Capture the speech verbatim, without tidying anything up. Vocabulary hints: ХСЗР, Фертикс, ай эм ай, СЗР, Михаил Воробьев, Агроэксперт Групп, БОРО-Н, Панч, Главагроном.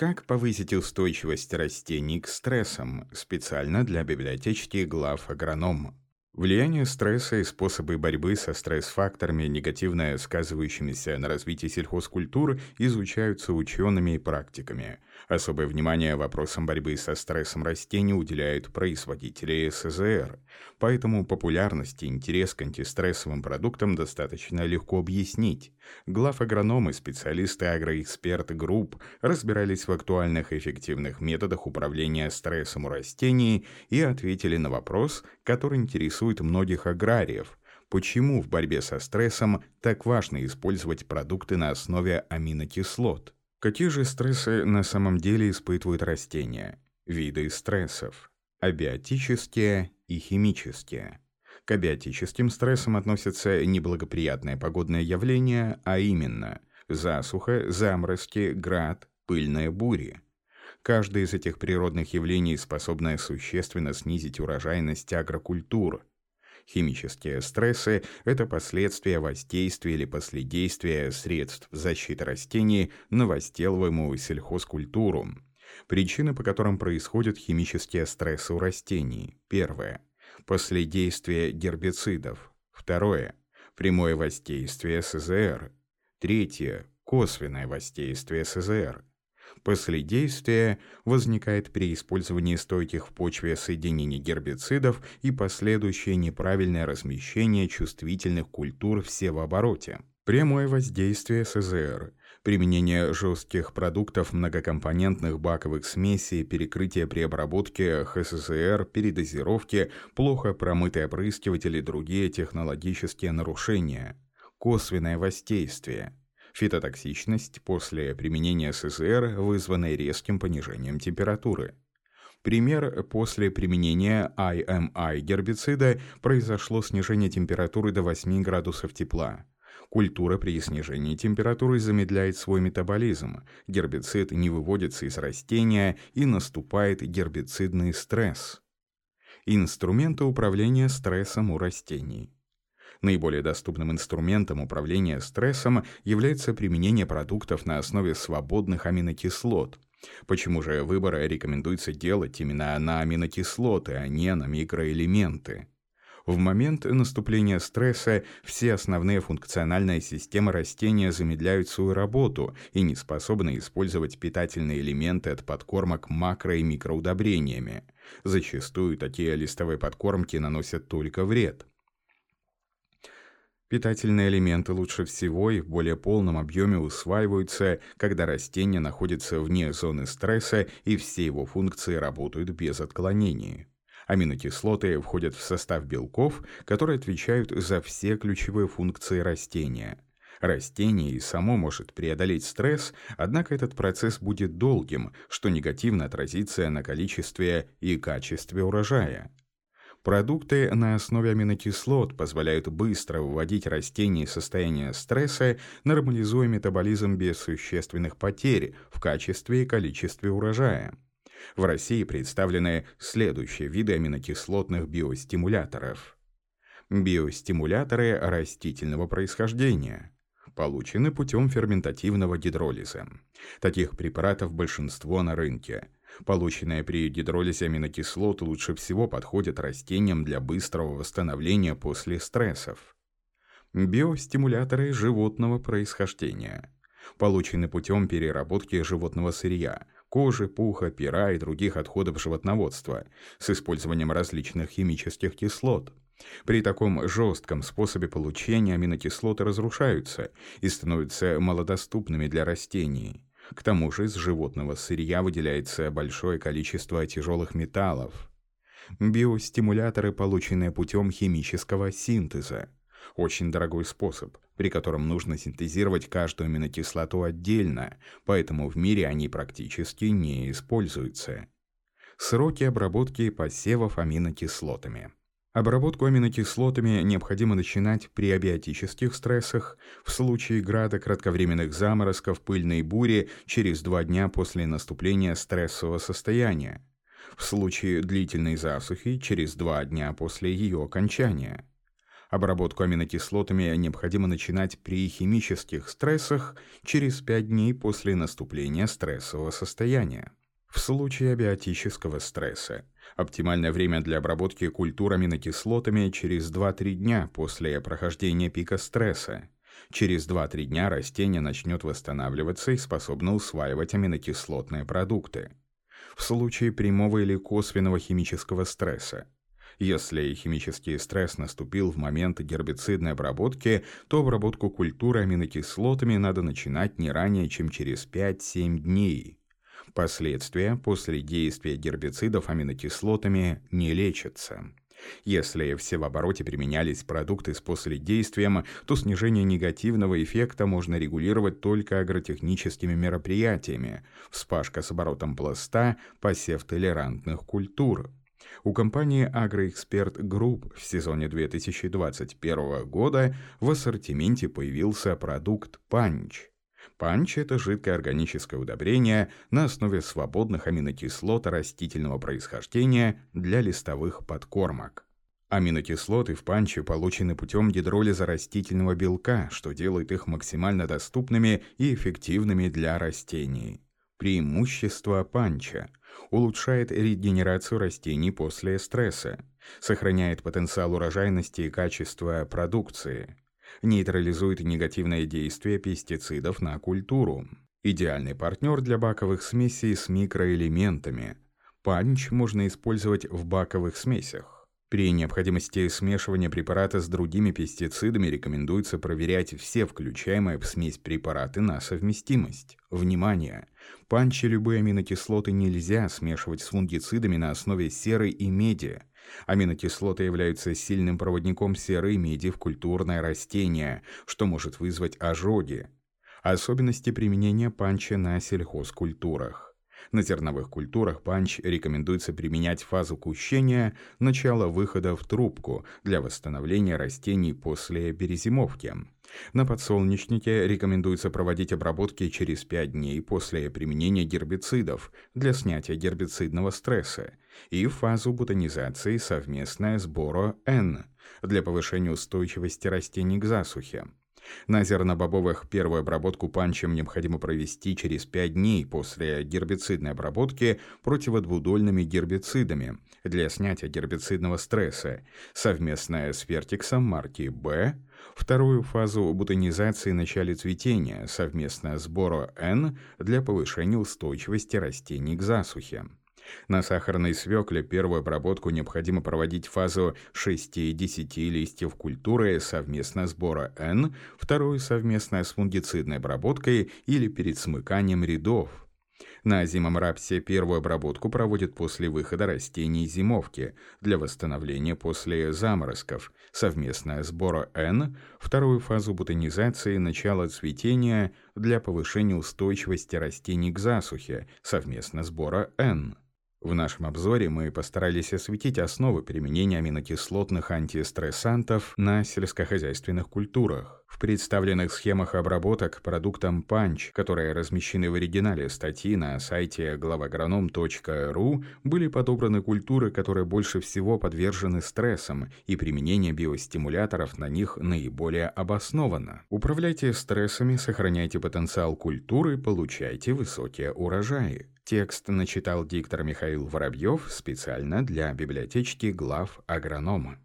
Как повысить устойчивость растений к стрессам? Специально для библиотечки «Главагроном». Влияние стресса и способы борьбы со стресс-факторами, негативно сказывающимися на развитии сельхозкультур, изучаются учеными и практиками. Особое внимание вопросам борьбы со стрессом растений уделяют производители СЗР. Поэтому популярность и интерес к антистрессовым продуктам достаточно легко объяснить. Главагрономы, специалисты Агроэксперт Групп разбирались в актуальных и эффективных методах управления стрессом у растений и ответили на вопрос, который интересует многих аграриев. Почему в борьбе со стрессом так важно использовать продукты на основе аминокислот? Какие же стрессы на самом деле испытывают растения? Виды стрессов: абиотические и химические. К абиотическим стрессам относятся неблагоприятное погодное явление, а именно засуха, заморозки, град, пыльные бури. Каждое из этих природных явлений способно существенно снизить урожайность агрокультур. Химические стрессы – это последствия воздействия или последействия средств защиты растений на возделываемую сельхозкультуру. Причины, по которым происходят химические стрессы у растений. Первое. Последействие гербицидов. Второе. Прямое воздействие СЗР. Третье. Косвенное воздействие СЗР. Последействие возникает при использовании стойких в почве соединений гербицидов и последующее неправильное размещение чувствительных культур всевообороте. Прямое воздействие СЗР. Применение жестких продуктов, многокомпонентных баковых смесей, перекрытие при обработке ХСЗР, передозировки, плохо промытые опрыскиватели и другие технологические нарушения. Косвенное воздействие. Фитотоксичность после применения СЗР, вызванная резким понижением температуры. Пример: после применения ай эм ай гербицида произошло снижение температуры до восьми градусов тепла. Культура при снижении температуры замедляет свой метаболизм, гербицид не выводится из растения и наступает гербицидный стресс. Инструменты управления стрессом у растений. Наиболее доступным инструментом управления стрессом является применение продуктов на основе свободных аминокислот. Почему же выбор рекомендуется делать именно на аминокислоты, а не на микроэлементы? В момент наступления стресса все основные функциональные системы растения замедляют свою работу и не способны использовать питательные элементы от подкормок макро- и микроудобрениями. Зачастую такие листовые подкормки наносят только вред. Питательные элементы лучше всего и в более полном объеме усваиваются, когда растение находится вне зоны стресса и все его функции работают без отклонений. Аминокислоты входят в состав белков, которые отвечают за все ключевые функции растения. Растение и само может преодолеть стресс, однако этот процесс будет долгим, что негативно отразится на количестве и качестве урожая. Продукты на основе аминокислот позволяют быстро выводить растения из состояния стресса, нормализуя метаболизм без существенных потерь в качестве и количестве урожая. В России представлены следующие виды аминокислотных биостимуляторов. Биостимуляторы растительного происхождения получены путем ферментативного гидролиза. Таких препаратов большинство на рынке. Полученные при гидролизе аминокислоты лучше всего подходят растениям для быстрого восстановления после стрессов. Биостимуляторы животного происхождения получены путем переработки животного сырья, кожи, пуха, пера и других отходов животноводства с использованием различных химических кислот. При таком жестком способе получения аминокислоты разрушаются и становятся малодоступными для растений. К тому же из животного сырья выделяется большое количество тяжелых металлов. Биостимуляторы, полученные путем химического синтеза. Очень дорогой способ, при котором нужно синтезировать каждую аминокислоту отдельно, поэтому в мире они практически не используются. Сроки обработки посевов аминокислотами. Обработку аминокислотами необходимо начинать при абиотических стрессах, в случае града, кратковременных заморозков, пыльной бури через два дня после наступления стрессового состояния, в случае длительной засухи через два дня после ее окончания. Обработку аминокислотами необходимо начинать при химических стрессах через пять дней после наступления стрессового состояния. В случае абиотического стресса оптимальное время для обработки культур аминокислотами через два-три дня после прохождения пика стресса. Через два-три дня растение начнет восстанавливаться и способно усваивать аминокислотные продукты. В случае прямого или косвенного химического стресса. Если химический стресс наступил в момент гербицидной обработки, то обработку культуры аминокислотами надо начинать не ранее, чем через пять-семь дней. Последствия после действия гербицидов аминокислотами не лечатся. Если все в обороте применялись продукты с последействием, то снижение негативного эффекта можно регулировать только агротехническими мероприятиями: вспашка с оборотом пласта, посев толерантных культур. У компании «Агроэксперт Групп» в сезоне две тысячи двадцать первого года в ассортименте появился продукт «Панч». Панч – это жидкое органическое удобрение на основе свободных аминокислот растительного происхождения для листовых подкормок. Аминокислоты в панче получены путем гидролиза растительного белка, что делает их максимально доступными и эффективными для растений. Преимущество панча – улучшает регенерацию растений после стресса, сохраняет потенциал урожайности и качества продукции, нейтрализует негативное действие пестицидов на культуру. Идеальный партнер для баковых смесей с микроэлементами. Панч можно использовать в баковых смесях. При необходимости смешивания препарата с другими пестицидами рекомендуется проверять все включаемые в смесь препараты на совместимость. Внимание! Панч и любые аминокислоты нельзя смешивать с фунгицидами на основе серы и меди. Аминокислоты являются сильным проводником серы и меди в культурное растение, что может вызвать ожоги. Особенности применения панча на сельхозкультурах. На зерновых культурах панч рекомендуется применять в фазу кущения, начало выхода в трубку для восстановления растений после перезимовки. На подсолнечнике рекомендуется проводить обработки через пять дней после применения гербицидов для снятия гербицидного стресса и фазу бутонизации совместная с БОРО-Н для повышения устойчивости растений к засухе. На зернобобовых первую обработку панчем необходимо провести через пять дней после гербицидной обработки противодвудольными гербицидами для снятия гербицидного стресса, совместная с фертиксом марки «Б», вторую фазу бутонизации в начале цветения, совместно с БОРО-Н для повышения устойчивости растений к засухе. На сахарной свекле первую обработку необходимо проводить фазу шесть-десять листьев культуры совместно с БОРО-Н, вторую совместно с фунгицидной обработкой или перед смыканием рядов. На зимнем рапсе первую обработку проводят после выхода растений зимовки для восстановления после заморозков, совместно с БОРО-Н, вторую фазу бутонизации начала цветения для повышения устойчивости растений к засухе, совместно с БОРО-Н. В нашем обзоре мы постарались осветить основы применения аминокислотных антистрессантов на сельскохозяйственных культурах. В представленных схемах обработок продуктом «Панч», которые размещены в оригинале статьи на сайте главагроном точка ру, были подобраны культуры, которые больше всего подвержены стрессам, и применение биостимуляторов на них наиболее обосновано. Управляйте стрессами, сохраняйте потенциал культуры, получайте высокие урожаи. Текст начитал диктор Михаил Воробьев специально для библиотечки глав агронома.